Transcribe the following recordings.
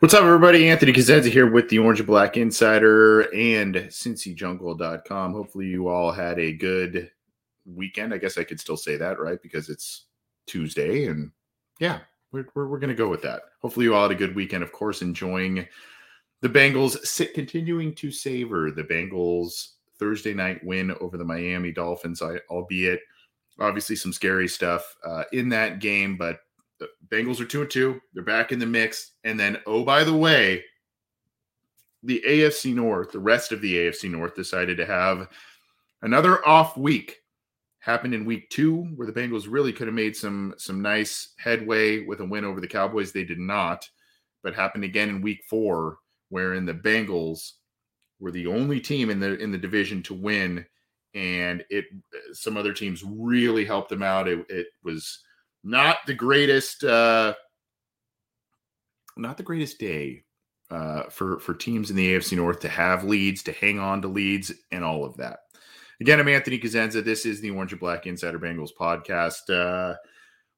What's up, everybody? Anthony Cosenza here with the Orange and Black Insider and CincyJungle.com. Hopefully you all had a good weekend. I guess I could still say that, right? Because it's Tuesday, and yeah, we're going to go with that. Hopefully you all had a good weekend, of course, enjoying the Bengals, continuing to savor the Bengals' Thursday night win over the Miami Dolphins, albeit obviously some scary stuff in that game, but the Bengals are 2-2. They're back in the mix. And then, oh, by the way, the AFC North, the rest of the AFC North decided to have another off week. Happened in week two, where the Bengals really could have made some nice headway with a win over the Cowboys. They did not, but happened again in week four, wherein the Bengals were the only team in the division to win. And some other teams really helped them out. It was not the greatest, day for teams in the AFC North to have leads, to hang on to leads, and all of that. Again, I'm Anthony Cosenza. This is the Orange and Black Insider Bengals podcast.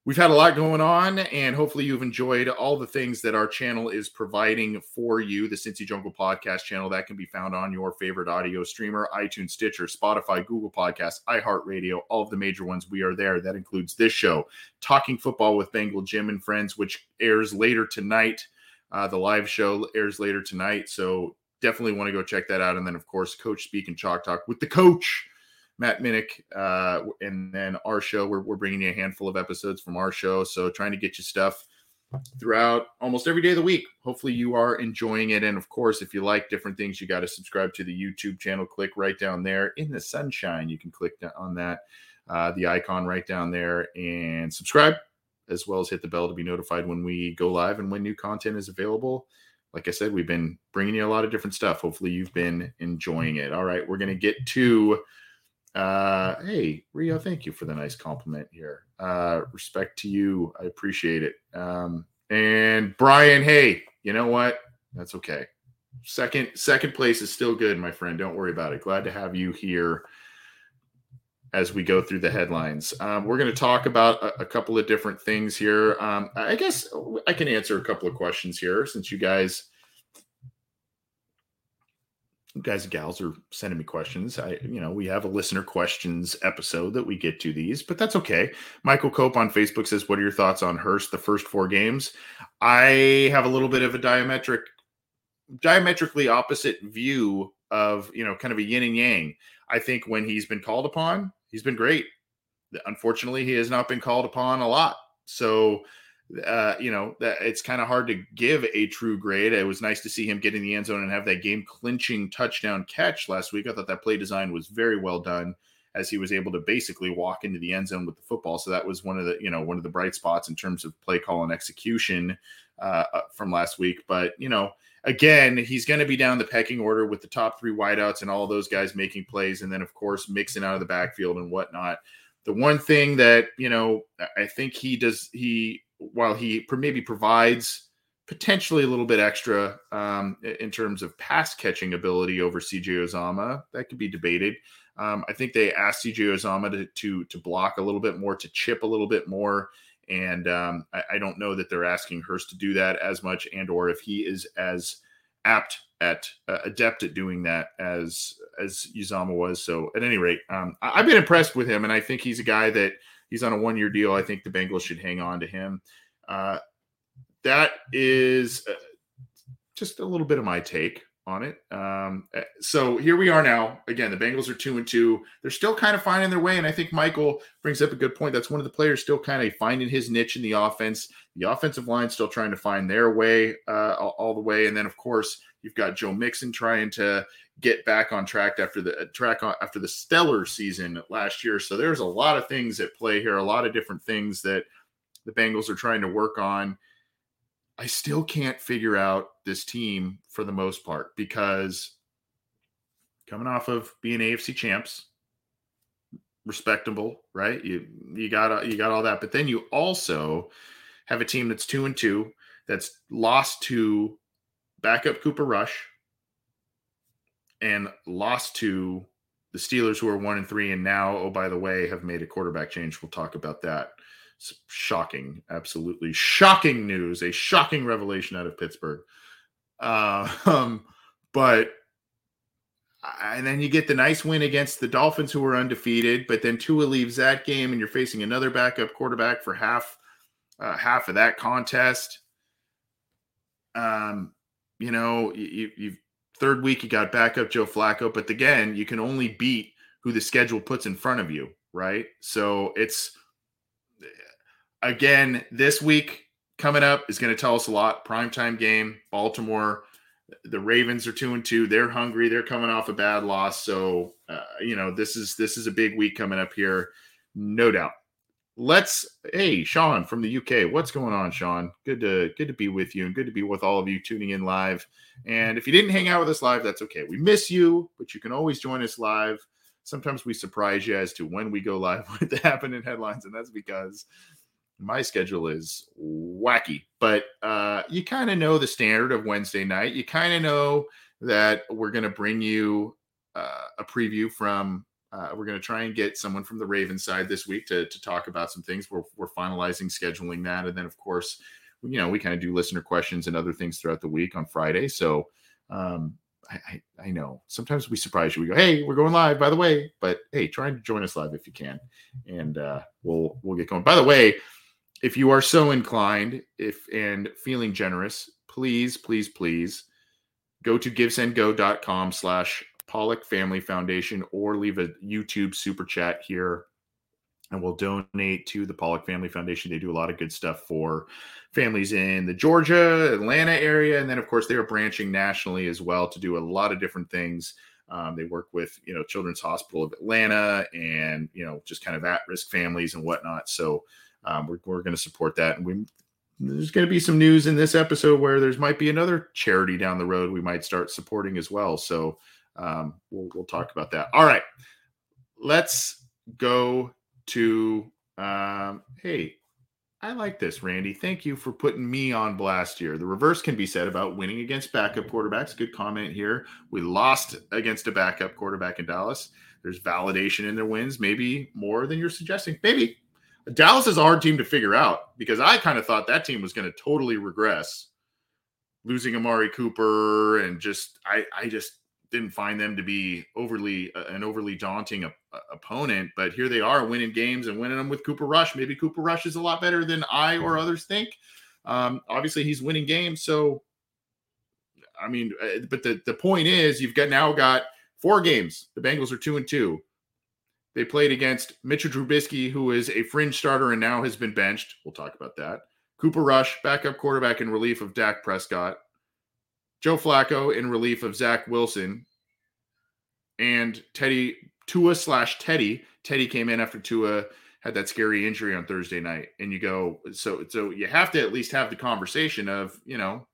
We've had a lot going on, and hopefully you've enjoyed all the things that our channel is providing for you. The Cincy Jungle podcast channel, that can be found on your favorite audio streamer, iTunes, Stitcher, Spotify, Google Podcasts, iHeartRadio, all of the major ones. We are there. That includes this show, Talking Football with Bengal Jim and Friends, which airs later tonight. The live show airs later tonight, so definitely want to go check that out. And then, of course, Coach Speak and Chalk Talk with the coach, Matt Minnick, and then our show. We're bringing you a handful of episodes from our show, so trying to get you stuff throughout almost every day of the week. Hopefully you are enjoying it, and of course, if you like different things, you got to subscribe to the YouTube channel. Click right down there in the sunshine. You can click on that, the icon right down there, and subscribe, as well as hit the bell to be notified when we go live and when new content is available. Like I said, we've been bringing you a lot of different stuff. Hopefully you've been enjoying it. All right, we're going to get to hey Rio, thank you for the nice compliment here. Respect to you, I appreciate it. And Brian, hey, you know what, that's okay. Second place is still good, my friend, don't worry about it. Glad to have you here as we go through the headlines. We're going to talk about a couple of different things here. I guess I can answer a couple of questions here, since you guys and gals are sending me questions. We have a listener questions episode that we get to these, but that's okay. Michael Cope on Facebook says, what are your thoughts on Hurst, the first four games? I have a little bit of a diametrically opposite view of, kind of a yin and yang. I think when he's been called upon, he's been great. Unfortunately, he has not been called upon a lot. So, it's kind of hard to give a true grade. It was nice to see him get in the end zone and have that game clinching touchdown catch last week. I thought that play design was very well done, as he was able to basically walk into the end zone with the football. So that was one of the bright spots in terms of play call and execution from last week. But, again, he's going to be down the pecking order with the top three wideouts and all those guys making plays. And then, of course, Mixon out of the backfield and whatnot. The one thing that, I think he does, while he maybe provides potentially a little bit extra in terms of pass catching ability over C.J. Uzomah, that could be debated. I think they asked C.J. Uzomah to block a little bit more, to chip a little bit more. And I don't know that they're asking Hurst to do that as much, and or if he is as adept at doing that as Uzomah was. So at any rate, I've been impressed with him, and I think he's a guy that he's on a one-year deal. I think the Bengals should hang on to him. That is just a little bit of my take on it. So here we are now. Again, the Bengals are 2-2. They're still kind of finding their way, and I think Michael brings up a good point. That's one of the players still kind of finding his niche in the offense. The offensive line still trying to find their way all the way, and then of course you've got Joe Mixon trying to get back on track after the stellar season last year. So there's a lot of things at play here, a lot of different things that the Bengals are trying to work on. I still can't figure out this team for the most part, because coming off of being AFC champs, respectable, right? You got all that, but then you also have a team that's 2-2 that's lost to backup Cooper Rush and lost to the Steelers, who are 1-3, and now, oh by the way, have made a quarterback change. We'll talk about that. Shocking, absolutely shocking news, a shocking revelation out of Pittsburgh. And then you get the nice win against the Dolphins, who were undefeated, but then Tua leaves that game and you're facing another backup quarterback for half of that contest. You third week, you got backup Joe Flacco, but again, you can only beat who the schedule puts in front of you. Right. So it's, again, this week coming up is going to tell us a lot. Primetime game, Baltimore. The Ravens are 2-2. They're hungry. They're coming off a bad loss. So, this is a big week coming up here. No doubt. Hey, Sean from the UK. What's going on, Sean? Good to be with you and good to be with all of you tuning in live. And if you didn't hang out with us live, that's okay. We miss you, but you can always join us live. Sometimes we surprise you as to when we go live with the happening headlines, and that's because my schedule is wacky. But you kind of know the standard of Wednesday night. You kind of know that we're going to bring you a preview from. We're going to try and get someone from the Ravens side this week to talk about some things. We're finalizing scheduling that. And then, of course, we kind of do listener questions and other things throughout the week on Friday. So I know sometimes we surprise you. We go, hey, we're going live, by the way. But, hey, try and join us live if you can. And we'll get going. By the way, if you are so inclined and feeling generous, please go to givesandgo.com/Pollock Family Foundation or leave a YouTube super chat here and we'll donate to the Pollock Family Foundation. They do a lot of good stuff for families in the Georgia, Atlanta area. And then, of course, they are branching nationally as well to do a lot of different things. They work with, Children's Hospital of Atlanta and, just kind of at-risk families and whatnot. So we're going to support that. And there's going to be some news in this episode where there might be another charity down the road we might start supporting as well. So we'll talk about that. All right, let's go to hey, I like this, Randy. Thank you for putting me on blast here. The reverse can be said about winning against backup quarterbacks. Good comment here. We lost against a backup quarterback in Dallas. There's validation in their wins, maybe more than you're suggesting. Maybe Dallas is a hard team to figure out because I kind of thought that team was going to totally regress, losing Amari Cooper, and just I just didn't find them to be overly daunting opponent, but here they are winning games and winning them with Cooper Rush. Maybe Cooper Rush is a lot better than I or others think. Obviously he's winning games. So, I mean, but the point is you've now got four games. The Bengals are 2-2. They played against Mitchell Trubisky, who is a fringe starter and now has been benched. We'll talk about that. Cooper Rush, backup quarterback in relief of Dak Prescott. Joe Flacco in relief of Zach Wilson, and Tua/Teddy. Teddy came in after Tua had that scary injury on Thursday night. And you go, so you have to at least have the conversation of, do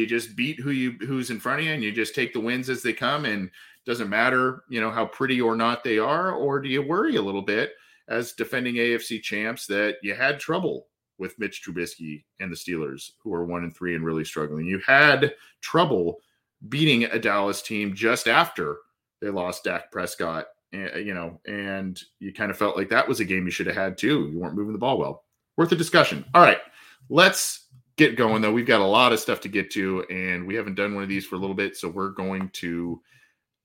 you just beat who's in front of you and you just take the wins as they come and doesn't matter, how pretty or not they are, or do you worry a little bit as defending AFC champs that you had trouble with Mitch Trubisky and the Steelers, who are 1-3 and really struggling. You had trouble beating a Dallas team just after they lost Dak Prescott, and you kind of felt like that was a game you should have had too. You weren't moving the ball well. Worth a discussion. All right, let's get going though. We've got a lot of stuff to get to, and we haven't done one of these for a little bit, so we're going to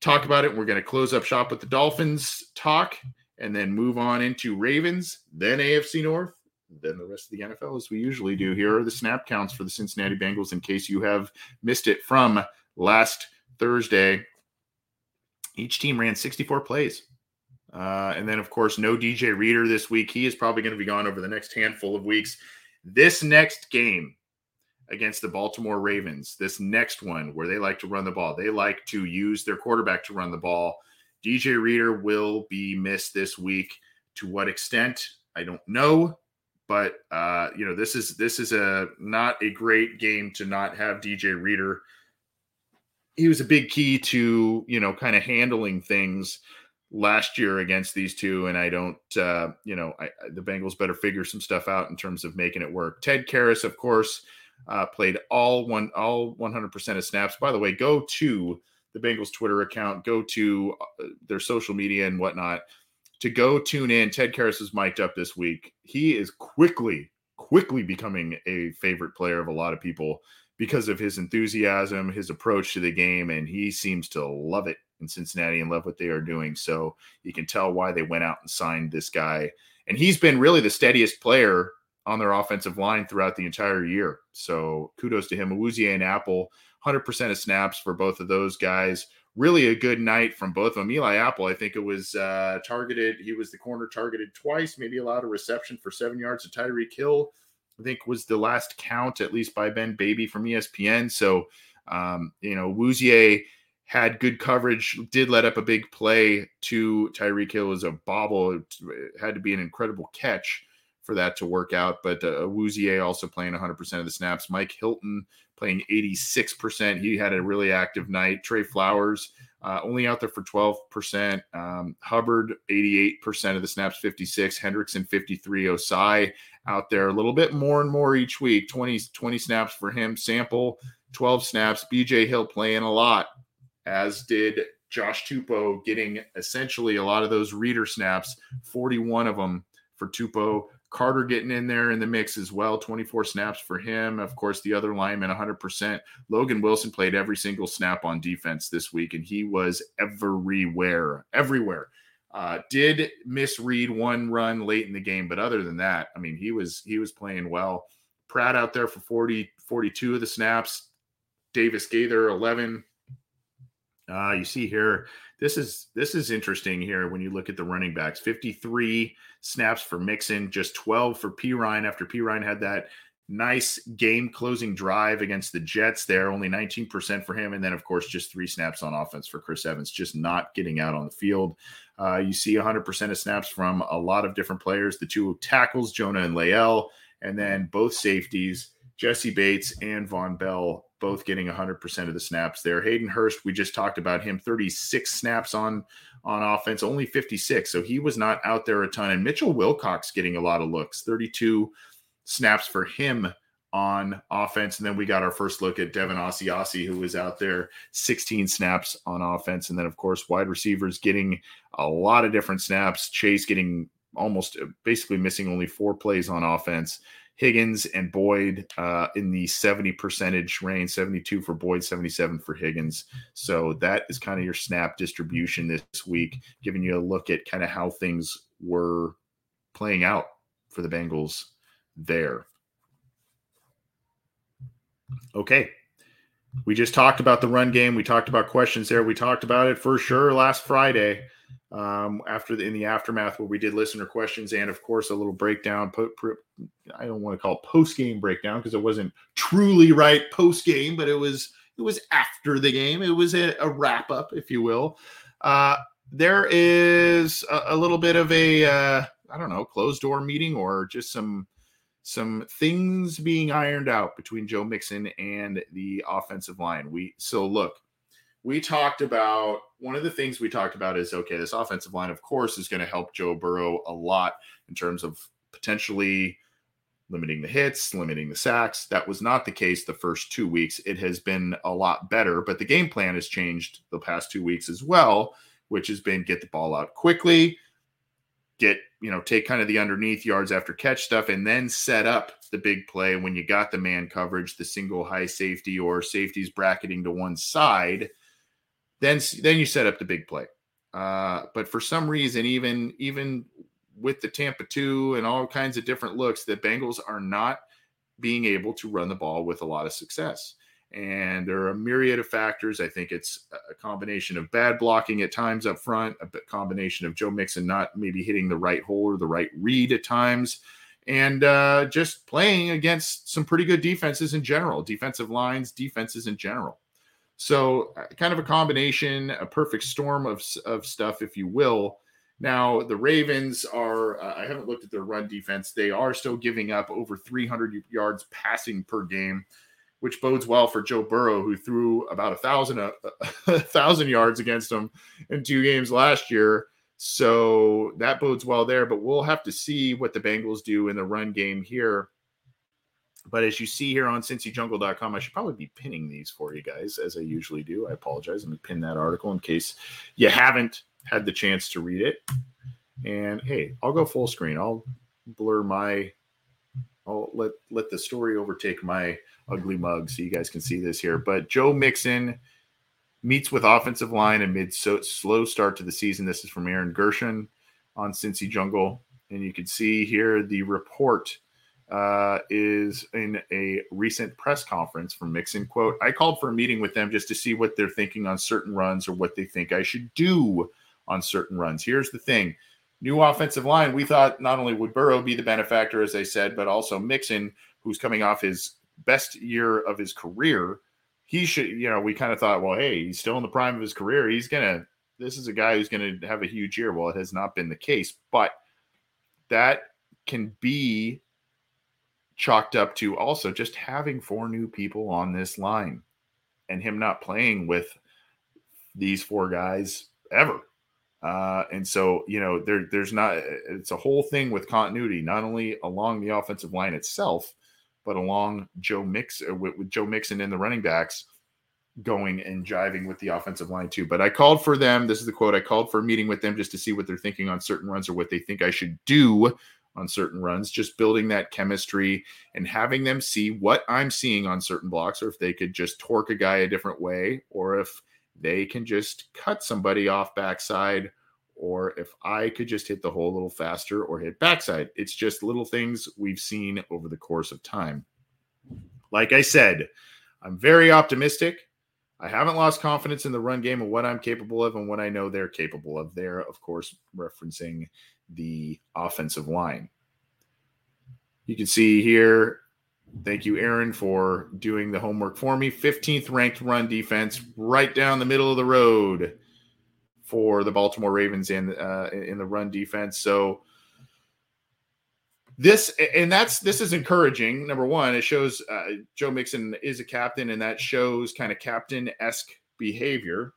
talk about it. We're going to close up shop with the Dolphins talk and then move on into Ravens, then AFC North, than the rest of the NFL, as we usually do. Here are the snap counts for the Cincinnati Bengals in case you have missed it from last Thursday. Each team ran 64 plays. And then, of course, no DJ Reader this week. He is probably going to be gone over the next handful of weeks. This next game against the Baltimore Ravens, this next one where they like to run the ball, they like to use their quarterback to run the ball. DJ Reader will be missed this week. To what extent, I don't know. But, this is not a great game to not have DJ Reader. He was a big key to, kind of handling things last year against these two. And I don't, the Bengals better figure some stuff out in terms of making it work. Ted Karras, of course, played all 100% of snaps. By the way, go to the Bengals Twitter account, go to their social media and whatnot. To go tune in, Ted Karras is mic'd up this week. He is quickly quickly becoming a favorite player of a lot of people because of his enthusiasm, his approach to the game, and he seems to love it in Cincinnati and love what they are doing. So you can tell why they went out and signed this guy. And he's been really the steadiest player on their offensive line throughout the entire year. So kudos to him. Awuzie and Apple, 100% of snaps for both of those guys. Really a good night from both of them. Eli Apple, I think it was targeted. He was the corner targeted twice, maybe allowed a reception for 7 yards to Tyreek Hill, I think was the last count, at least by Ben Baby from ESPN. So, Awuzie had good coverage, did let up a big play to Tyreek Hill as a bobble. It had to be an incredible catch for that to work out. But Awuzie also playing 100% of the snaps. Mike Hilton playing 86%. He had a really active night. Trey Flowers only out there for 12%. Hubbard, 88% of the snaps, 56%. Hendrickson, 53%. Osai out there a little bit more and more each week. 20 snaps for him. Sample, 12 snaps. BJ Hill playing a lot, as did Josh Tupou, getting essentially a lot of those reader snaps, 41 of them for Tupou. Carter getting in there in the mix as well, 24 snaps for him. Of course, the other lineman, 100%. Logan Wilson played every single snap on defense this week, and he was everywhere. Did misread one run late in the game, but other than that, I mean, he was playing well. Pratt out there for 42 of the snaps. Davis Gaither, 11. You see here, this is interesting here when you look at the running backs. 53 snaps for Mixon, just 12 for Pirine after Pirine had that nice game-closing drive against the Jets there, only 19% for him. And then, of course, just 3 snaps on offense for Chris Evans, just not getting out on the field. You see 100% of snaps from a lot of different players, the two tackles, Jonah and Lael, and then both safeties, Jesse Bates and Von Bell, both getting 100% of the snaps there. Hayden Hurst, we just talked about him, 36 snaps on offense, only 56. So he was not out there a ton. And Mitchell Wilcox getting a lot of looks, 32 snaps for him on offense. And then we got our first look at Devin Asiasi, who was out there, 16 snaps on offense. And then, of course, wide receivers getting a lot of different snaps. Chase getting almost basically missing only 4 plays on offense. Higgins and Boyd in the 70% range, 72 for Boyd, 77 for Higgins. So that is kind of your snap distribution this week, giving you a look at kind of how things were playing out for the Bengals there. Okay. We just talked about the run game. We talked about questions there. We talked about it for sure last Friday. In the aftermath where we did listener questions and, of course, a little breakdown. I don't want to call it post-game breakdown because it wasn't truly right post-game, but it was after the game. It was a wrap-up, if you will. There is a little bit of a, closed-door meeting or just some things being ironed out between Joe Mixon and the offensive line. We talked about, one of the things we talked about is, okay, this offensive line, of course, is going to help Joe Burrow a lot in terms of potentially limiting the hits, limiting the sacks. That was not the case the first 2 weeks. It has been a lot better, but the game plan has changed the past 2 weeks as well, which has been get the ball out quickly, take kind of the underneath yards after catch stuff, and then set up the big play when you got the man coverage, the single high safety or safeties bracketing to one side. Then you set up the big play. But for some reason, even with the Tampa 2 and all kinds of different looks, the Bengals are not being able to run the ball with a lot of success. And there are a myriad of factors. I think it's a combination of bad blocking at times up front, a combination of Joe Mixon not maybe hitting the right hole or the right read at times, and just playing against some pretty good defenses in general, defensive lines, defenses in general. So kind of a combination, a perfect storm of stuff, if you will. Now, the Ravens are, I haven't looked at their run defense. They are still giving up over 300 yards passing per game, which bodes well for Joe Burrow, who threw about 1,000 yards against him in 2 games last year. So that bodes well there, but we'll have to see what the Bengals do in the run game here. But as you see here on CincyJungle.com, I should probably be pinning these for you guys, as I usually do. I apologize. Let me pin that article in case you haven't had the chance to read it. And, hey, I'll go full screen. I'll blur my I'll let the story overtake my ugly mug so you guys can see this here. But Joe Mixon meets with offensive line amid slow start to the season. This is from Aaron Gershon on Cincy Jungle. And you can see here the report is in a recent press conference from Mixon. Quote, I called for a meeting with them just to see what they're thinking on certain runs or what they think I should do on certain runs. Here's the thing. New offensive line, we thought not only would Burrow be the benefactor, as I said, but also Mixon, who's coming off his best year of his career. He should, you know, we kind of thought, well, hey, he's still in the prime of his career. This is a guy who's going to have a huge year. Well, it has not been the case, but that can be chalked up to also just having four new people on this line and him not playing with these four guys ever. And so, you know, there's not, it's a whole thing with continuity, not only along the offensive line itself, but along with Joe Mixon and the running backs going and jiving with the offensive line too. But I called for them. This is the quote. I called for a meeting with them just to see what they're thinking on certain runs or what they think I should do on certain runs, just building that chemistry and having them see what I'm seeing on certain blocks, or if they could just torque a guy a different way, or if they can just cut somebody off backside, or if I could just hit the hole a little faster or hit backside. It's just little things we've seen over the course of time. Like I said, I'm very optimistic. I haven't lost confidence in the run game and what I'm capable of and what I know they're capable of. They're, of course, referencing the offensive line. You can see here, thank you, Aaron, for doing the homework for me. 15th ranked run defense right down the middle of the road for the Baltimore Ravens in the run defense. So this is encouraging. Number one, it shows Joe Mixon is a captain, and that shows kind of captain-esque behavior.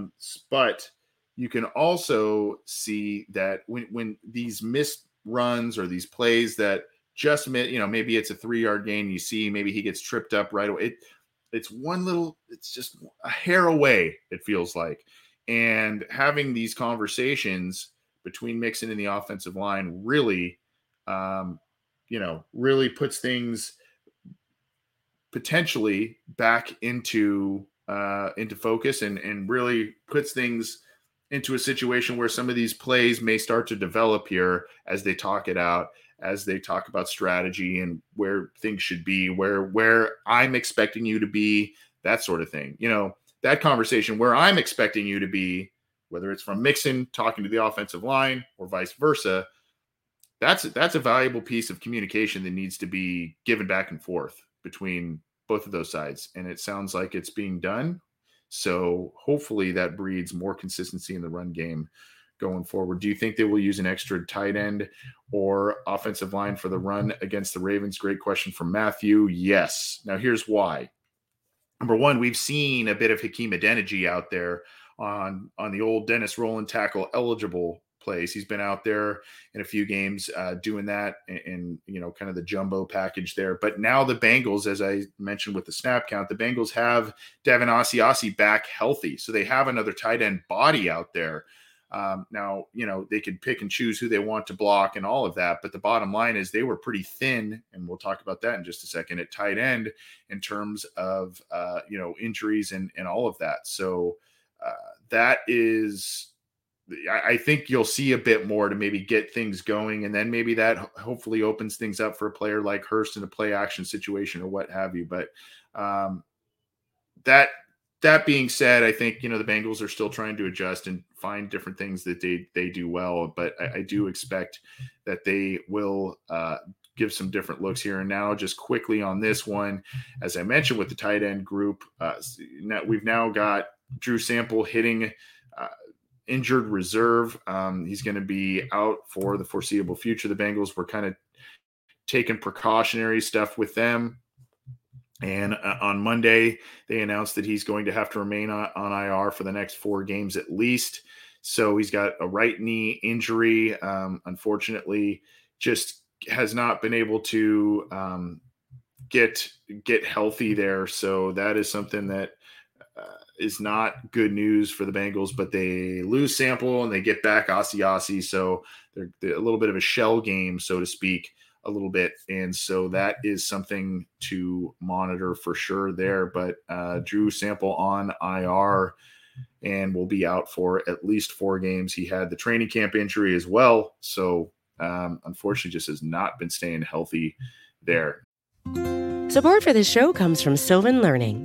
But you can also see that when these missed runs or these plays that just, you know, maybe it's a 3-yard gain. You see, maybe he gets tripped up right away. It's just a hair away, it feels like. And having these conversations between Mixon and the offensive line really, really puts things potentially back into focus and really puts things into a situation where some of these plays may start to develop here as they talk it out, as they talk about strategy and where things should be, where I'm expecting you to be, that sort of thing. You know, that conversation where I'm expecting you to be, whether it's from Mixon talking to the offensive line or vice versa, that's a valuable piece of communication that needs to be given back and forth between both of those sides. And it sounds like it's being done. So hopefully that breeds more consistency in the run game going forward. Do you think they will use an extra tight end or offensive line for the run against the Ravens? Great question from Matthew. Yes. Now here's why. Number one, we've seen a bit of Hakeem Adeniji out there on the old Dennis Rowland tackle eligible plays. He's been out there in a few games doing that and, you know, kind of the jumbo package there. But now the Bengals, as I mentioned with the snap count, the Bengals have Devin Asiasi back healthy. So they have another tight end body out there. Now, you know, they could pick and choose who they want to block and all of that, but the bottom line is they were pretty thin, and we'll talk about that in just a second, at tight end in terms of, injuries and all of that. So that is, I think you'll see a bit more to maybe get things going, and then maybe that hopefully opens things up for a player like Hurst in a play action situation or what have you. But that being said, I think, you know, the Bengals are still trying to adjust and find different things that they do well, but I do expect that they will give some different looks here. And now just quickly on this one, as I mentioned with the tight end group, we've now got Drew Sample hitting injured reserve. He's going to be out for the foreseeable future. The Bengals were kind of taking precautionary stuff with them. And on Monday, they announced that he's going to have to remain on IR for the next 4 games at least. So he's got a right knee injury. Unfortunately, just has not been able to get healthy there. So that is something that is not good news for the Bengals, but they lose Sample and they get back Asiasi. So they're a little bit of a shell game, so to speak, a little bit. And so that is something to monitor for sure there. But Drew Sample on IR and will be out for at least 4 games. He had the training camp injury as well. So unfortunately just has not been staying healthy there. Support for this show comes from Sylvan Learning.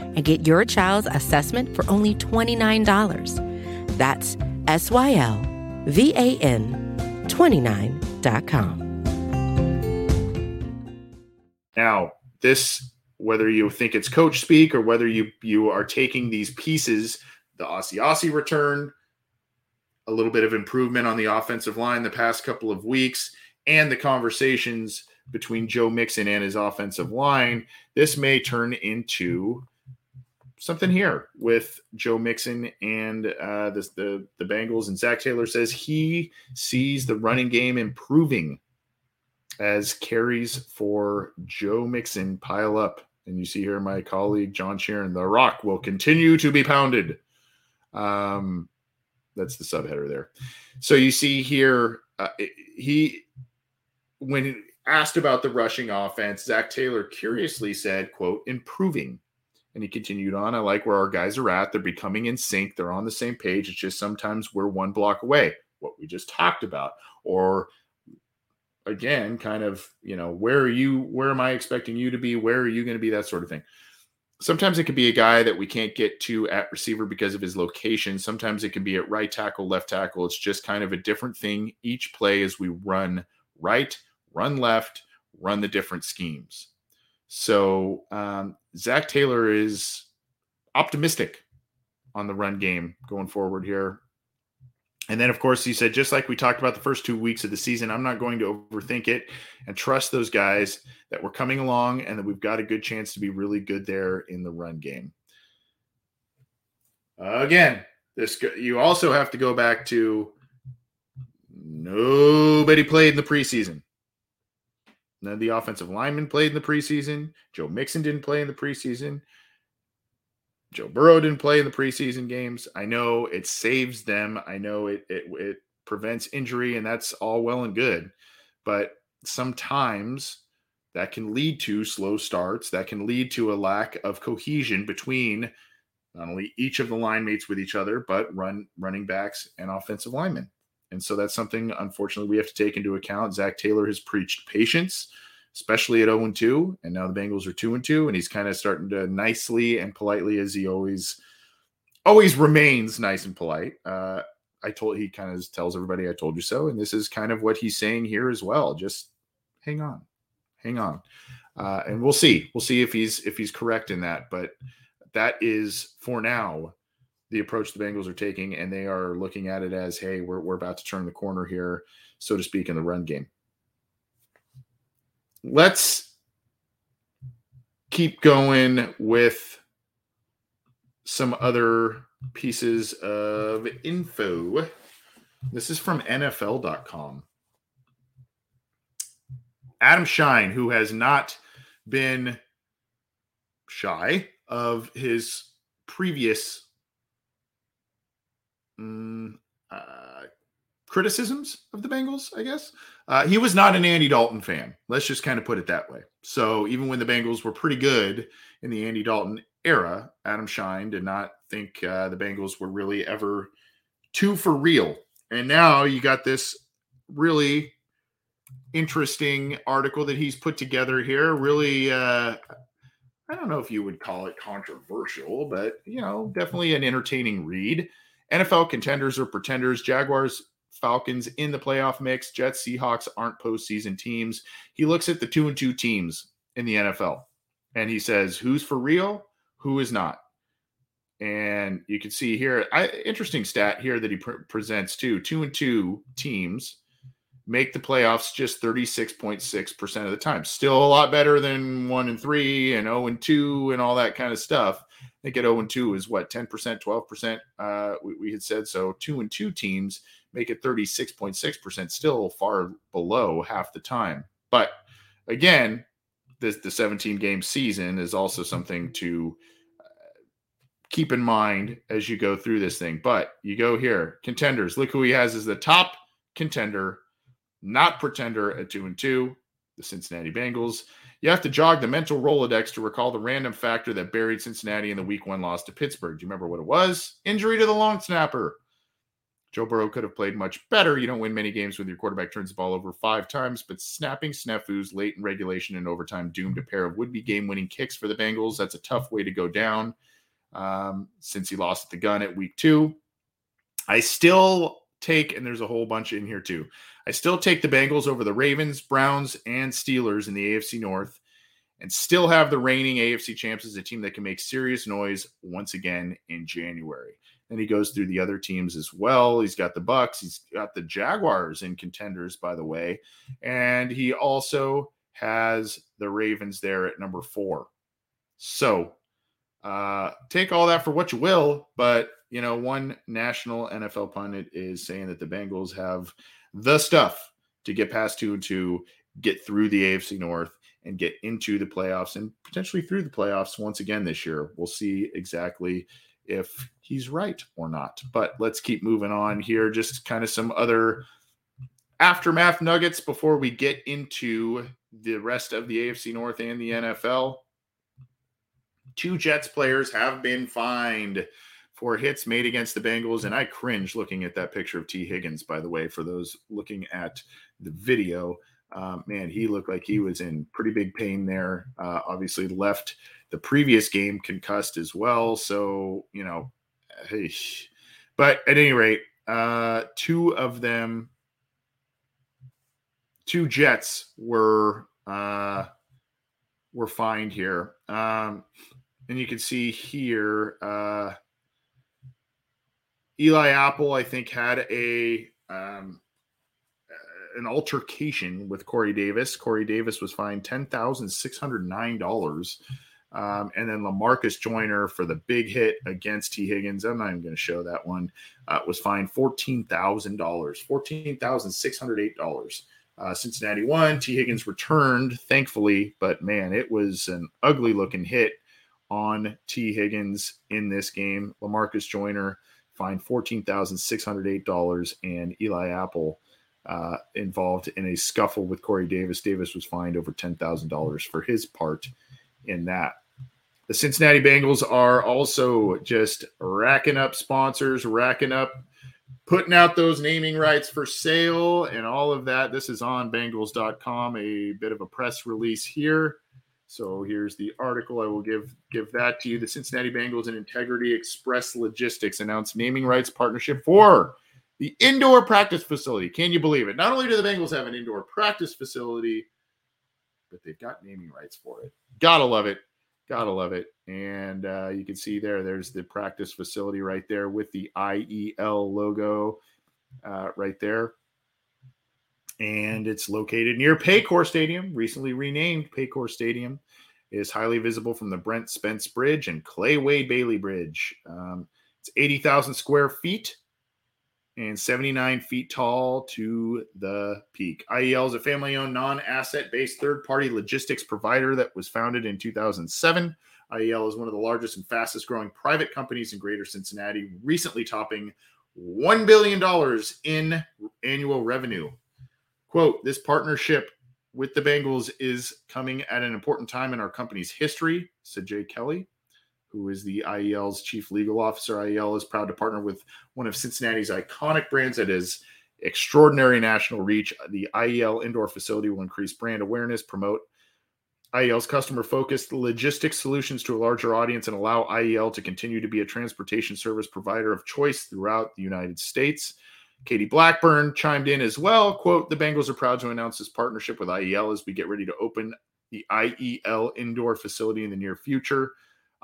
and get your child's assessment for only $29. That's SYLVAN29.com. Now, this, whether you think it's coach speak or whether you are taking these pieces, the Ossie return, a little bit of improvement on the offensive line the past couple of weeks, and the conversations between Joe Mixon and his offensive line, this may turn into something here with Joe Mixon and the Bengals. And Zach Taylor says he sees the running game improving as carries for Joe Mixon pile up. And you see here my colleague, John Sheeran, the rock will continue to be pounded. That's the subheader there. So you see here, he, when asked about the rushing offense, Zach Taylor curiously said, quote, improving. And he continued on, I like where our guys are at. They're becoming in sync. They're on the same page. It's just sometimes we're one block away, what we just talked about. Or again, kind of, you know, where are you? Where am I expecting you to be? Where are you going to be? That sort of thing. Sometimes it could be a guy that we can't get to at receiver because of his location. Sometimes it can be at right tackle, left tackle. It's just kind of a different thing each play as we run right, run left, run the different schemes. So Zach Taylor is optimistic on the run game going forward here. And then, of course, he said, just like we talked about the first 2 weeks of the season, I'm not going to overthink it and trust those guys that we're coming along and that we've got a good chance to be really good there in the run game. Again, this you also have to go back to nobody played in the preseason. None of the offensive linemen played in the preseason. Joe Mixon didn't play in the preseason. Joe Burrow didn't play in the preseason games. I know it saves them. I know it prevents injury, and that's all well and good. But sometimes that can lead to slow starts. That can lead to a lack of cohesion between not only each of the line mates with each other, but running backs and offensive linemen. And so that's something, unfortunately, we have to take into account. Zach Taylor has preached patience, especially at 0-2, and now the Bengals are 2-2, and he's kind of starting to nicely and politely, as he always remains nice and polite. He kind of tells everybody, I told you so, and this is kind of what he's saying here as well. Just hang on. And we'll see if he's correct in that, but that is for now the approach the Bengals are taking, and they are looking at it as, hey, we're about to turn the corner here, so to speak, in the run game. Let's keep going with some other pieces of info. This is from NFL.com. Adam Shine, who has not been shy of his previous criticisms of the Bengals, I guess. He was not an Andy Dalton fan. Let's just kind of put it that way. So even when the Bengals were pretty good in the Andy Dalton era, Adam Shine did not think the Bengals were really ever too for real. And now you got this really interesting article that he's put together here, really I don't know if you would call it controversial, but, you know, definitely an entertaining read. NFL contenders or pretenders, Jaguars, Falcons in the playoff mix, Jets, Seahawks aren't postseason teams. He looks at the 2-2 teams in the NFL and he says, who's for real? Who is not? And you can see here, interesting stat here that he presents too. 2-2 teams make the playoffs just 36.6% of the time. Still a lot better than 1-3 and 0-2 and all that kind of stuff. I think at 0-2 is what, 10%, 12%? We had said so. 2-2 teams make it 36.6%, still far below half the time. But again, the 17-game season is also something to keep in mind as you go through this thing. But you go here, contenders. Look who he has as the top contender, not pretender, at 2-2, the Cincinnati Bengals. You have to jog the mental Rolodex to recall the random factor that buried Cincinnati in the week one loss to Pittsburgh. Do you remember what it was? Injury to the long snapper. Joe Burrow could have played much better. You don't win many games when your quarterback turns the ball over 5 times, but snapping snafus late in regulation and overtime doomed a pair of would-be game-winning kicks for the Bengals. That's a tough way to go down since he lost at the gun at week 2. I still take, and there's a whole bunch in here too, I still take the Bengals over the Ravens, Browns, and Steelers in the AFC North, and still have the reigning AFC champs as a team that can make serious noise once again in January. And he goes through the other teams as well. He's got the Bucs. He's got the Jaguars in contenders, by the way. And he also has the Ravens there at number 4. So take all that for what you will. But, you know, one national NFL pundit is saying that the Bengals have the stuff to get past 2-2, get through the AFC North, and get into the playoffs and potentially through the playoffs once again this year. We'll see exactly if he's right or not. But let's keep moving on here. Just kind of some other aftermath nuggets before we get into the rest of the AFC North and the NFL. 2 Jets players have been fined for hits made against the Bengals. And I cringe looking at that picture of T. Higgins, by the way, for those looking at the video. Man, he looked like he was in pretty big pain there. Obviously left the previous game concussed as well. So, you know, but at any rate, 2 Jets were fined here. And you can see here, Eli Apple, I think, had an altercation with Corey Davis. Corey Davis was fined $10,609. And then LaMarcus Joyner for the big hit against T. Higgins. I'm not even going to show that one. Was fined $14,608. Cincinnati won. T. Higgins returned, thankfully. But, man, it was an ugly-looking hit on T. Higgins in this game. LaMarcus Joyner fined $14,608. And Eli Apple involved in a scuffle with Corey Davis. Davis was fined over $10,000 for his part in that. The Cincinnati Bengals are also just racking up sponsors, putting out those naming rights for sale and all of that. This is on Bengals.com, a bit of a press release here. So here's the article. I will give that to you. The Cincinnati Bengals and Integrity Express Logistics announced naming rights partnership for the indoor practice facility. Can you believe it? Not only do the Bengals have an indoor practice facility, but they've got naming rights for it. Gotta love it. Gotta love it. And you can see there's the practice facility right there with the IEL logo right there. And it's located near Paycor Stadium, recently renamed Paycor Stadium. It is highly visible from the Brent Spence Bridge and Clay Wade Bailey Bridge. It's 80,000 square feet and 79 feet tall to the peak. IEL is a family-owned, non-asset-based third-party logistics provider that was founded in 2007. IEL is one of the largest and fastest-growing private companies in greater Cincinnati, recently topping $1 billion in annual revenue. Quote, this partnership with the Bengals is coming at an important time in our company's history, said Jay Kelly, who is the IEL's chief legal officer. IEL is proud to partner with one of Cincinnati's iconic brands that has extraordinary national reach. The IEL indoor facility will increase brand awareness, promote IEL's customer-focused logistics solutions to a larger audience and allow IEL to continue to be a transportation service provider of choice throughout the United States. Katie Blackburn chimed in as well. Quote, the Bengals are proud to announce this partnership with IEL as we get ready to open the IEL indoor facility in the near future.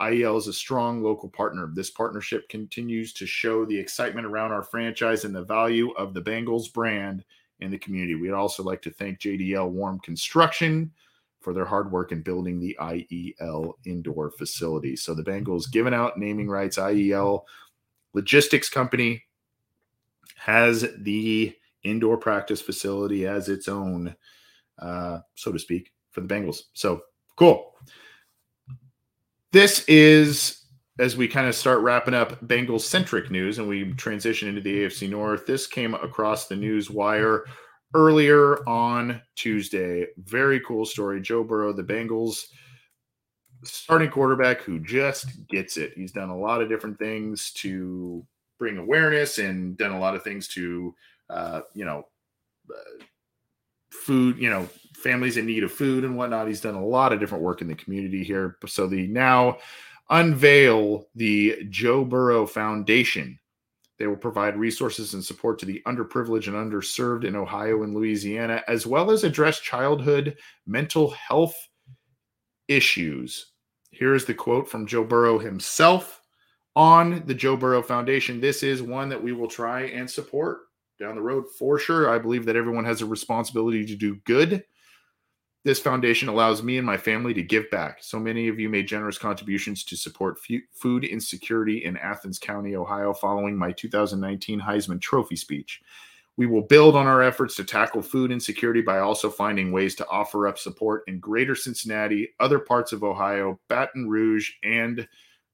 IEL is a strong local partner. This partnership continues to show the excitement around our franchise and the value of the Bengals brand in the community. We'd also like to thank JDL Warm Construction for their hard work in building the IEL indoor facility. So the Bengals giving out naming rights. IEL Logistics Company has the indoor practice facility as its own, so to speak, for the Bengals. So cool. This is, as we kind of start wrapping up Bengals-centric news and we transition into the AFC North, this came across the news wire earlier on Tuesday. Very cool story. Joe Burrow, the Bengals starting quarterback who just gets it. He's done a lot of different things to bring awareness and done a lot of things to, food, families in need of food and whatnot. He's done a lot of different work in the community here. So they now unveil the Joe Burrow Foundation. They will provide resources and support to the underprivileged and underserved in Ohio and Louisiana, as well as address childhood mental health issues. Here is the quote from Joe Burrow himself on the Joe Burrow Foundation. This is one that we will try and support down the road for sure. I believe that everyone has a responsibility to do good. This foundation allows me and my family to give back. So many of you made generous contributions to support food insecurity in Athens County, Ohio, following my 2019 Heisman Trophy speech. We will build on our efforts to tackle food insecurity by also finding ways to offer up support in greater Cincinnati, other parts of Ohio, Baton Rouge, and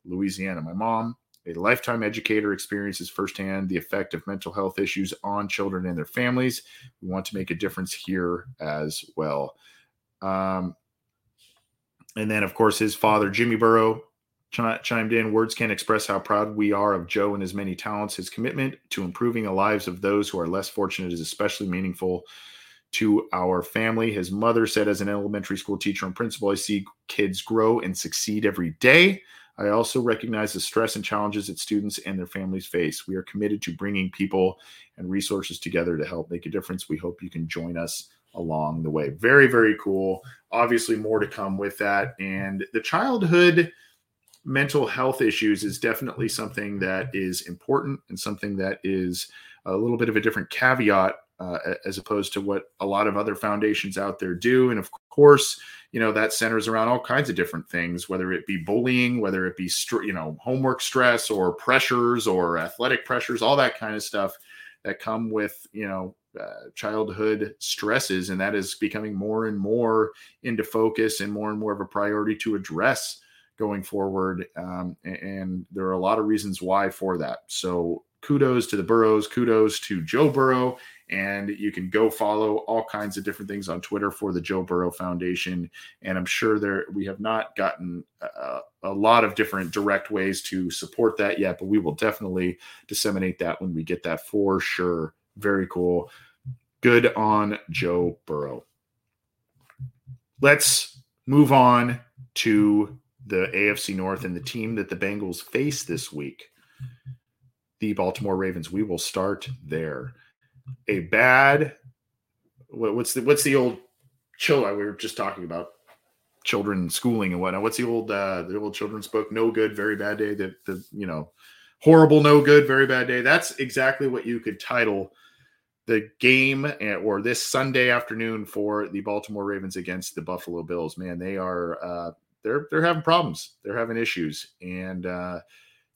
Louisiana. My mom, a lifetime educator, experiences firsthand the effect of mental health issues on children and their families. We want to make a difference here as well. And then, of course, his father, Jimmy Burrow, chimed in. Words can't express how proud we are of Joe and his many talents. His commitment to improving the lives of those who are less fortunate is especially meaningful to our family. His mother said, as an elementary school teacher and principal, I see kids grow and succeed every day. I also recognize the stress and challenges that students and their families face. We are committed to bringing people and resources together to help make a difference. We hope you can join us along the way. Very, very cool. Obviously more to come with that. And the childhood mental health issues is definitely something that is important and something that is a little bit of a different caveat as opposed to what a lot of other foundations out there do. And of course, that centers around all kinds of different things, whether it be bullying, whether it be, homework stress or pressures or athletic pressures, all that kind of stuff that come with, childhood stresses. And that is becoming more and more into focus and more of a priority to address going forward. And there are a lot of reasons why for that. So kudos to the Burrows, kudos to Joe Burrow. And you can go follow all kinds of different things on Twitter for the Joe Burrow Foundation. And I'm sure we have not gotten a lot of different direct ways to support that yet, but we will definitely disseminate that when we get that for sure. Very cool. Good on Joe Burrow. Let's move on to the AFC North and the team that the Bengals face this week, the Baltimore Ravens. We will start there. A bad, what's the old chill? We were just talking about children schooling and whatnot. What's the old children's book? No good, very bad day. Horrible, no good, very bad day. That's exactly what you could title the game or this Sunday afternoon for the Baltimore Ravens against the Buffalo Bills. Man, they are they're having problems. They're having issues. And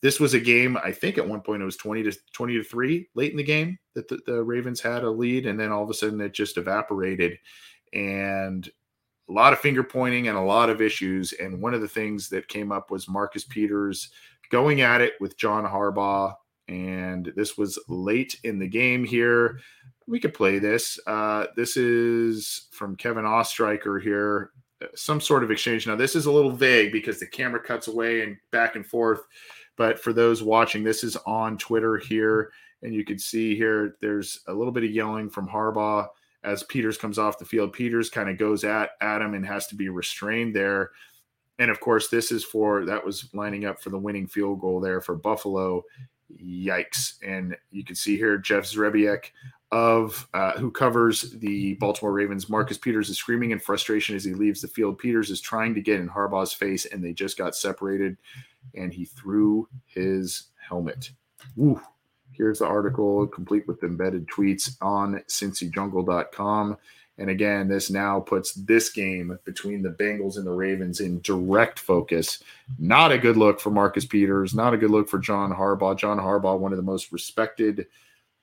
this was a game, I think at one point it was 20-3 late in the game that the Ravens had a lead, and then all of a sudden it just evaporated. And a lot of finger pointing and a lot of issues. And one of the things that came up was Marcus Peters going at it with John Harbaugh, and this was late in the game here. We could play this. This is from Kevin Ostreicher here, some sort of exchange. Now, this is a little vague because the camera cuts away and back and forth, but for those watching, this is on Twitter here, and you can see here there's a little bit of yelling from Harbaugh as Peters comes off the field. Peters kind of goes at Adam and has to be restrained there. And of course, this is for, that was lining up for the winning field goal there for Buffalo. Yikes. And you can see here, Jeff Zrebiek of who covers the Baltimore Ravens. Marcus Peters is screaming in frustration as he leaves the field. Peters is trying to get in Harbaugh's face and they just got separated and he threw his helmet. Woo. Here's the article complete with embedded tweets on CincyJungle.com. And again, this now puts this game between the Bengals and the Ravens in direct focus. Not a good look for Marcus Peters. Not a good look for John Harbaugh. John Harbaugh, one of the most respected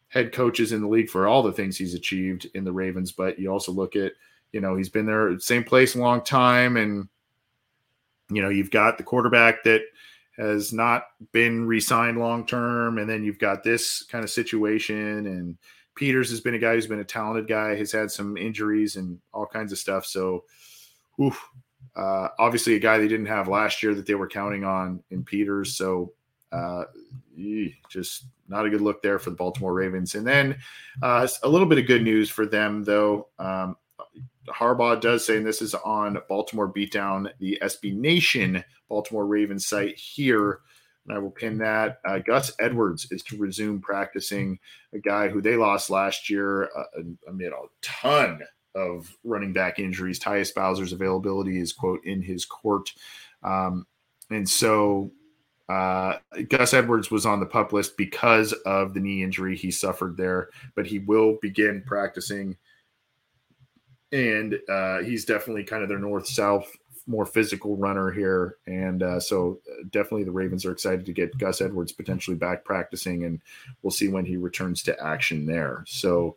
head coaches in the league for all the things he's achieved in the Ravens. But you also look at, you know, he's been there, same place a long time. And, you know, you've got the quarterback that has not been re-signed long-term. And then you've got this kind of situation, and Peters has been a guy who's been a talented guy, has had some injuries and all kinds of stuff. So obviously a guy they didn't have last year that they were counting on in Peters. So just not a good look there for the Baltimore Ravens. And then a little bit of good news for them though. Harbaugh does say, and this is on Baltimore Beatdown, the SB Nation Baltimore Ravens site here, and I will pin that. Gus Edwards is to resume practicing, a guy who they lost last year amid a ton of running back injuries. Tyus Bowser's availability is, quote, in his court. And so Gus Edwards was on the PUP list because of the knee injury he suffered there, but he will begin practicing. And he's definitely kind of their north-south, more physical runner here. And so definitely the Ravens are excited to get Gus Edwards potentially back practicing, and we'll see when he returns to action there. So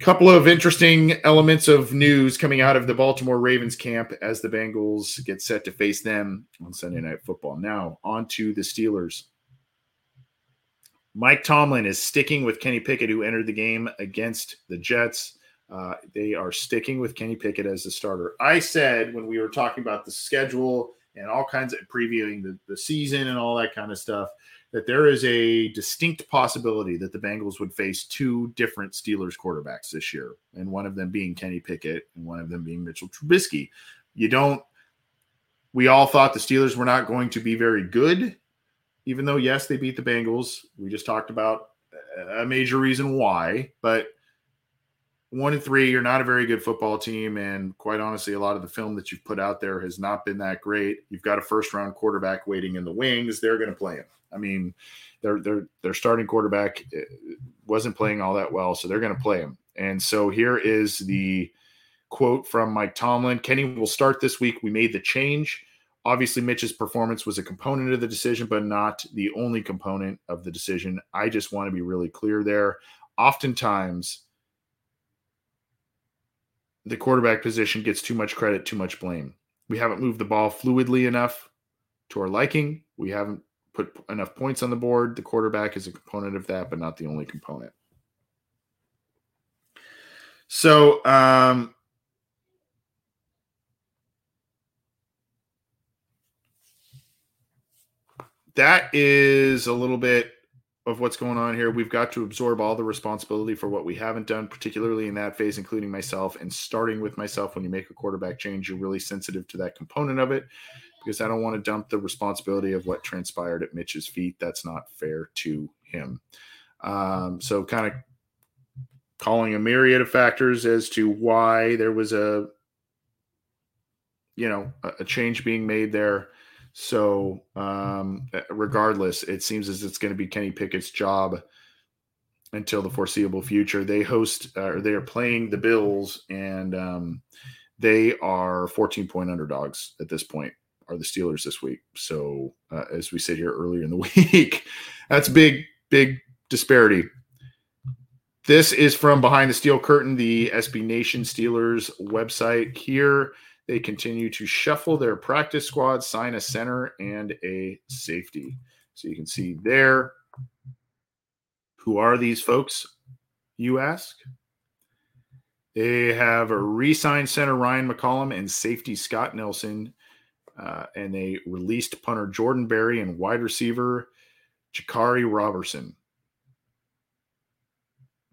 a couple of interesting elements of news coming out of the Baltimore Ravens camp as the Bengals get set to face them on Sunday Night Football. Now on to the Steelers. Mike Tomlin is sticking with Kenny Pickett, who entered the game against the Jets. They are sticking with Kenny Pickett as the starter. I said when we were talking about the schedule and all kinds of previewing the season and all that kind of stuff, that there is a distinct possibility that the Bengals would face two different Steelers quarterbacks this year, and one of them being Kenny Pickett and one of them being Mitchell Trubisky. We all thought the Steelers were not going to be very good, even though, yes, they beat the Bengals. We just talked about a major reason why, but 1-3, you're not a very good football team, and quite honestly, a lot of the film that you've put out there has not been that great. You've got a first-round quarterback waiting in the wings. They're going to play him. I mean, their starting quarterback wasn't playing all that well, so they're going to play him. And so here is the quote from Mike Tomlin. Kenny will start this week. We made the change. Obviously, Mitch's performance was a component of the decision, but not the only component of the decision. I just want to be really clear there. Oftentimes, the quarterback position gets too much credit, too much blame. We haven't moved the ball fluidly enough to our liking. We haven't put enough points on the board. The quarterback is a component of that, but not the only component. So that is a little bit of what's going on here. We've got to absorb all the responsibility for what we haven't done, particularly in that phase, including myself and starting with myself. When you make a quarterback change, you're really sensitive to that component of it, because I don't want to dump the responsibility of what transpired at Mitch's feet. That's not fair to him. So kind of calling a myriad of factors as to why there was a change being made there. So regardless, it seems as it's going to be Kenny Pickett's job until the foreseeable future. They they are playing the Bills, and they are 14-point underdogs at this point, are the Steelers this week. So as we sit here earlier in the week, that's big, big disparity. This is from Behind the Steel Curtain, the SB Nation Steelers website here. They continue to shuffle their practice squad, sign a center and a safety. So you can see there. Who are these folks, you ask? They have a re-signed center, Ryan McCollum, and safety, Scott Nelson. And they released punter Jordan Berry and wide receiver Jakari Robertson.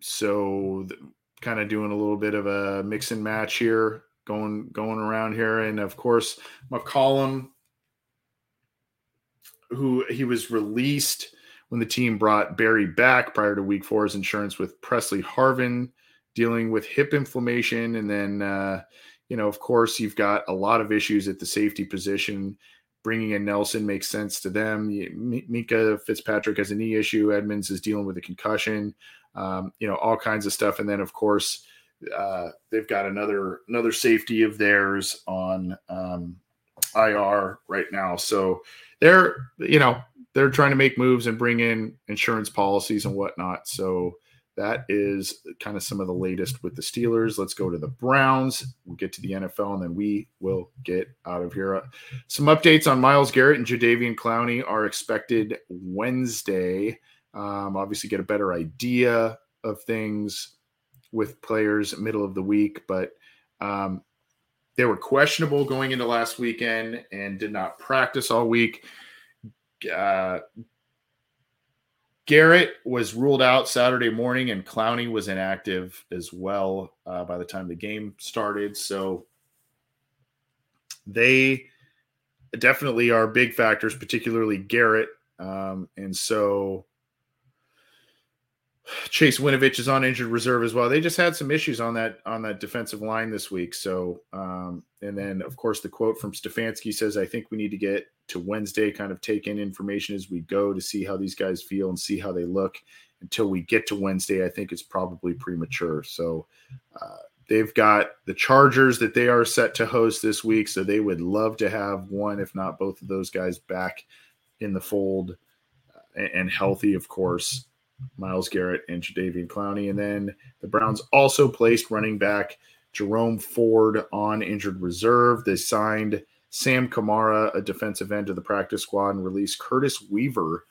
So kind of doing a little bit of a mix and match here, going around here. And of course, McCollum, who he was released when the team brought Barry back prior to week 4's insurance, with Presley Harvin dealing with hip inflammation. And then, of course, you've got a lot of issues at the safety position. Bringing in Nelson makes sense to them. Minka Fitzpatrick has a knee issue. Edmonds is dealing with a concussion, all kinds of stuff. And then, of course, they've got another safety of theirs on IR right now. So they're trying to make moves and bring in insurance policies and whatnot. So that is kind of some of the latest with the Steelers. Let's go to the Browns. We'll get to the NFL, and then we will get out of here. Some updates on Myles Garrett and Jadeveon Clowney are expected Wednesday. Obviously get a better idea of things with players middle of the week, but they were questionable going into last weekend and did not practice all week. Garrett was ruled out Saturday morning, and Clowney was inactive as well by the time the game started. So they definitely are big factors, particularly Garrett. And so Chase Winovich is on injured reserve as well. They just had some issues on that defensive line this week. So, and then of course the quote from Stefanski says, "I think we need to get to Wednesday, kind of take in information as we go to see how these guys feel and see how they look. Until we get to Wednesday, I think it's probably premature." So they've got the Chargers that they are set to host this week. So they would love to have one, if not both of those guys back in the fold and healthy, of course, Myles Garrett and Jadeveon Clowney. And then the Browns also placed running back Jerome Ford on injured reserve. They signed Sam Kamara, a defensive end, of the practice squad, and released Curtis Weaver,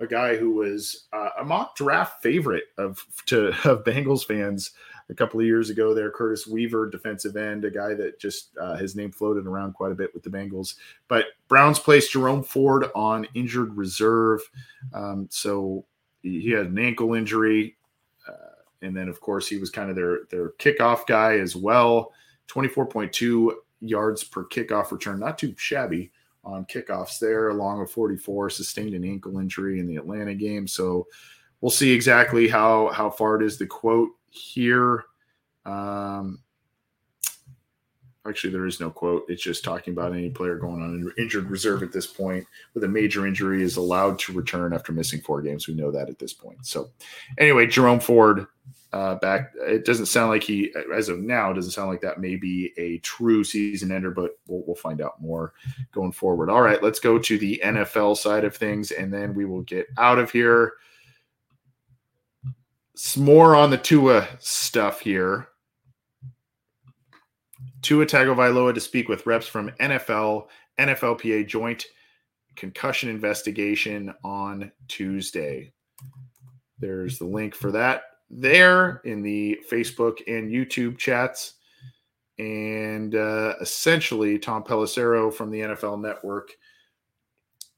a guy who was a mock draft favorite of Bengals fans a couple of years ago there. Curtis Weaver, defensive end, a guy that just his name floated around quite a bit with the Bengals. But Browns placed Jerome Ford on injured reserve. So he had an ankle injury. And then, of course, he was kind of their kickoff guy as well. 24.2 yards per kickoff return, not too shabby on kickoffs there, along with 44, sustained an ankle injury in the Atlanta game. So we'll see exactly how far it is. The quote here, actually there is no quote. It's just talking about any player going on injured reserve at this point with a major injury is allowed to return after missing 4 games. We know that at this point. So anyway, Jerome Ford, back. It doesn't sound like he, as of now, doesn't sound like that may be a true season ender, but we'll find out more going forward. All right, let's go to the NFL side of things, and then we will get out of here. Some more on the Tua stuff here. Tua Tagovailoa to speak with reps from NFL, NFLPA joint concussion investigation on Tuesday. There's the link for that there in the Facebook and YouTube chats. And essentially, Tom Pelissero from the NFL Network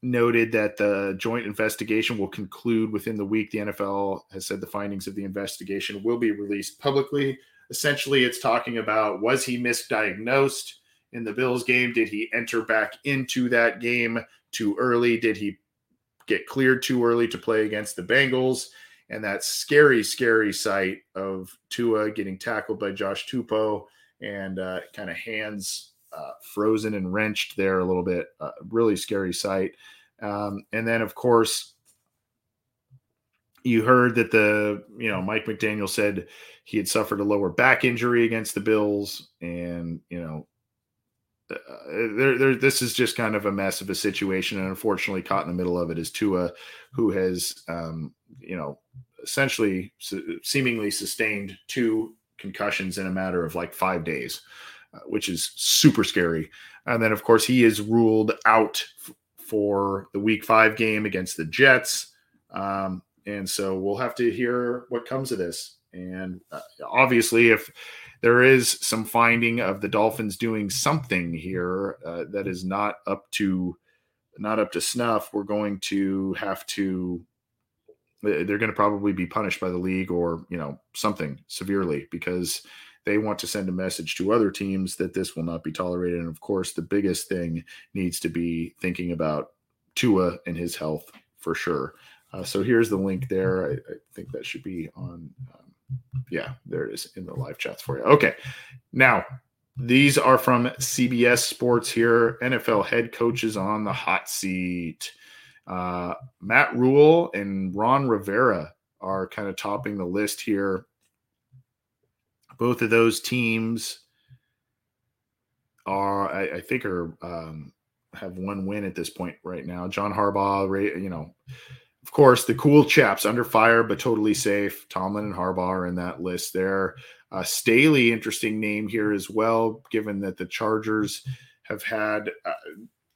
noted that the joint investigation will conclude within the week. The NFL has said the findings of the investigation will be released publicly. Essentially, it's talking about, was he misdiagnosed in the Bills game? Did he enter back into that game too early? Did he get cleared too early to play against the Bengals? And that scary, scary sight of Tua getting tackled by Josh Tupou and kind of hands frozen and wrenched there a little bit. Really scary sight. And then, of course, you heard that Mike McDaniel said he had suffered a lower back injury against the Bills. And, this is just kind of a mess of a situation. And unfortunately, caught in the middle of it is Tua, who has, essentially seemingly sustained 2 concussions in a matter of like 5 days, which is super scary. And then, of course, he is ruled out for the week 5 game against the Jets. And so we'll have to hear what comes of this. And obviously, if there is some finding of the Dolphins doing something here that is not up to snuff, we're going to have to they're going to probably be punished by the league or, you know, something severely, because they want to send a message to other teams that this will not be tolerated. And of course, the biggest thing needs to be thinking about Tua and his health for sure. So here's the link there. I think that should be on. Yeah, there it is in the live chats for you. Okay. Now, these are from CBS Sports here. NFL head coaches on the hot seat. Matt Rule and Ron Rivera are kind of topping the list here. Both of those teams are, I think, are have one win at this point right now. John Harbaugh, you know, of course, the cool chaps under fire, but totally safe. Tomlin and Harbaugh are in that list there. Staley, interesting name here as well, given that the Chargers have had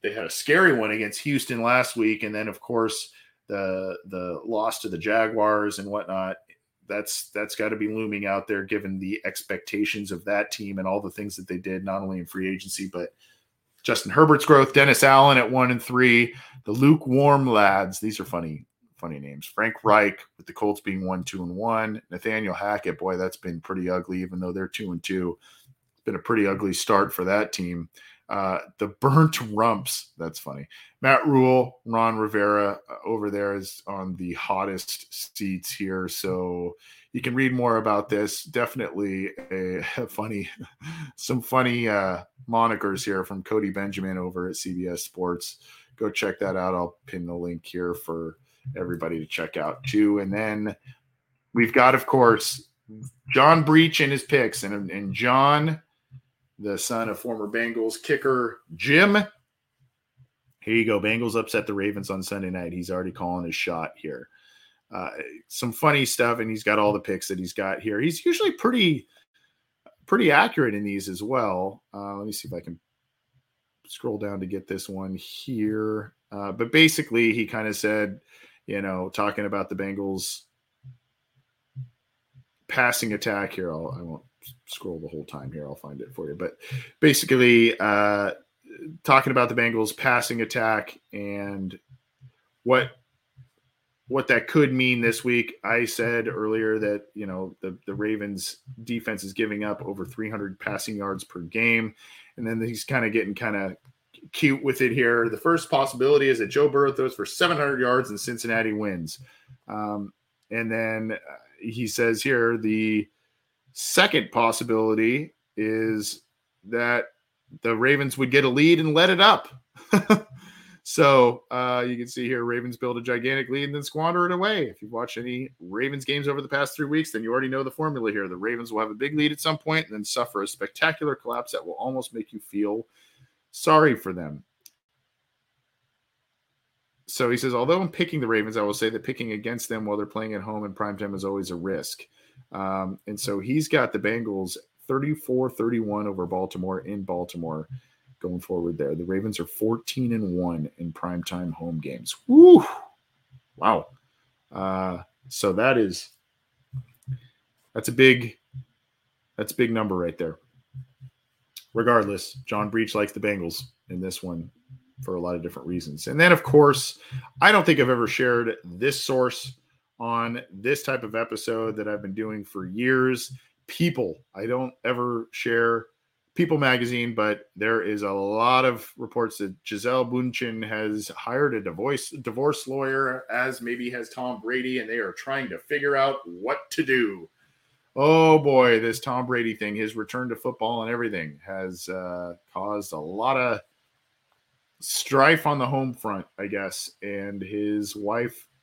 they had a scary one against Houston last week, and then of course the loss to the Jaguars and whatnot. That's got to be looming out there, given the expectations of that team and all the things that they did, not only in free agency but Justin Herbert's growth. Dennis Allen at 1-3, the lukewarm lads. These are funny names. Frank Reich with the Colts being 1-2-1. Nathaniel Hackett, boy, that's been pretty ugly, even though they're 2-2. It's been a pretty ugly start for that team. The burnt rumps, that's funny. Matt Rule, Ron Rivera over there is on the hottest seats here. So you can read more about this. Definitely some funny monikers here from Cody Benjamin over at CBS Sports. Go check that out. I'll pin the link here for everybody to check out too. And then we've got, of course, John Breach and his picks, and John, the son of former Bengals kicker Jim. Here you go. Bengals upset the Ravens on Sunday night. He's already calling his shot here. Some funny stuff, and he's got all the picks that he's got here. He's usually pretty accurate in these as well. Let me see if I can scroll down to get this one here. But basically, he kind of said, you know, talking about the Bengals passing attack here. I won't scroll the whole time here. I'll find it for you. But basically, talking about the Bengals passing attack and what that could mean this week. I said earlier that, you know, the Ravens defense is giving up over 300 passing yards per game. And then he's getting cute with it here. The first possibility is that Joe Burrow throws for 700 yards and Cincinnati wins. And then he says here, the second possibility is that the Ravens would get a lead and let it up. So you can see here, Ravens build a gigantic lead and then squander it away. If you've watched any Ravens games over the past 3 weeks, then you already know the formula here. The Ravens will have a big lead at some point and then suffer a spectacular collapse that will almost make you feel sorry for them. So he says, although I'm picking the Ravens, I will say that picking against them while they're playing at home in primetime is always a risk. And so he's got the Bengals 34-31 over Baltimore in Baltimore going forward there. The Ravens are 14-1 in primetime home games. Woo! Wow. So that's a big number right there. Regardless, John Breach likes the Bengals in this one for a lot of different reasons. And then, of course, I don't think I've ever shared this source on this type of episode that I've been doing for years. People. I don't ever share People magazine, but there is a lot of reports that Gisele Bundchen has hired a divorce lawyer, as maybe has Tom Brady, and they are trying to figure out what to do. Oh boy, this Tom Brady thing, his return to football and everything, has caused a lot of strife on the home front, I guess. And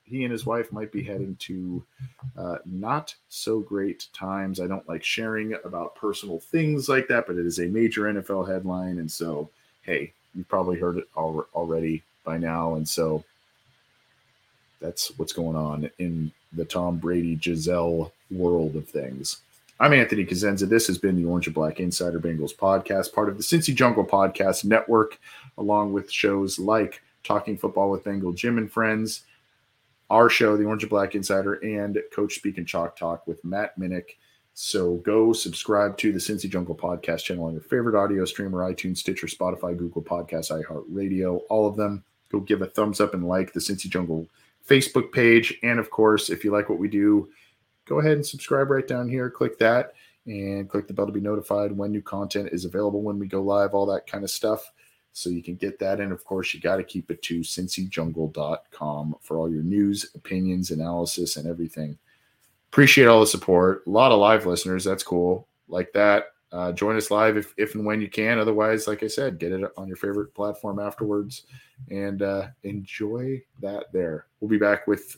he and his wife might be heading to not so great times. I don't like sharing about personal things like that, but it is a major NFL headline. And so, hey, you've probably heard it already by now. And so that's what's going on in the Tom Brady, Gisele world of things. I'm Anthony Cosenza. This has been the Orange and Black Insider Bengals podcast, part of the Cincy Jungle Podcast Network, along with shows like Talking Football with Bengal Jim and Friends, our show, the Orange and Black Insider, and Coach Speak and Chalk Talk with Matt Minnick. So go subscribe to the Cincy Jungle Podcast channel on your favorite audio streamer, iTunes, Stitcher, Spotify, Google Podcasts, iHeartRadio, all of them. Go give a thumbs up and like the Cincy Jungle Facebook page. And of course, if you like what we do, go ahead and subscribe right down here. Click that and click the bell to be notified when new content is available, when we go live, all that kind of stuff. So you can get that. And of course, you got to keep it to CincyJungle.com for all your news, opinions, analysis, and everything. Appreciate all the support. A lot of live listeners. That's cool. Like that. Join us live if and when you can. Otherwise, like I said, get it on your favorite platform afterwards and enjoy that there. We'll be back with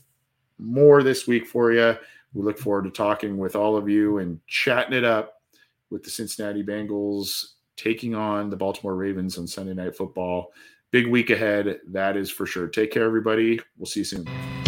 more this week for you. We look forward to talking with all of you and chatting it up with the Cincinnati Bengals taking on the Baltimore Ravens on Sunday Night Football. Big week ahead, that is for sure. Take care, everybody. We'll see you soon.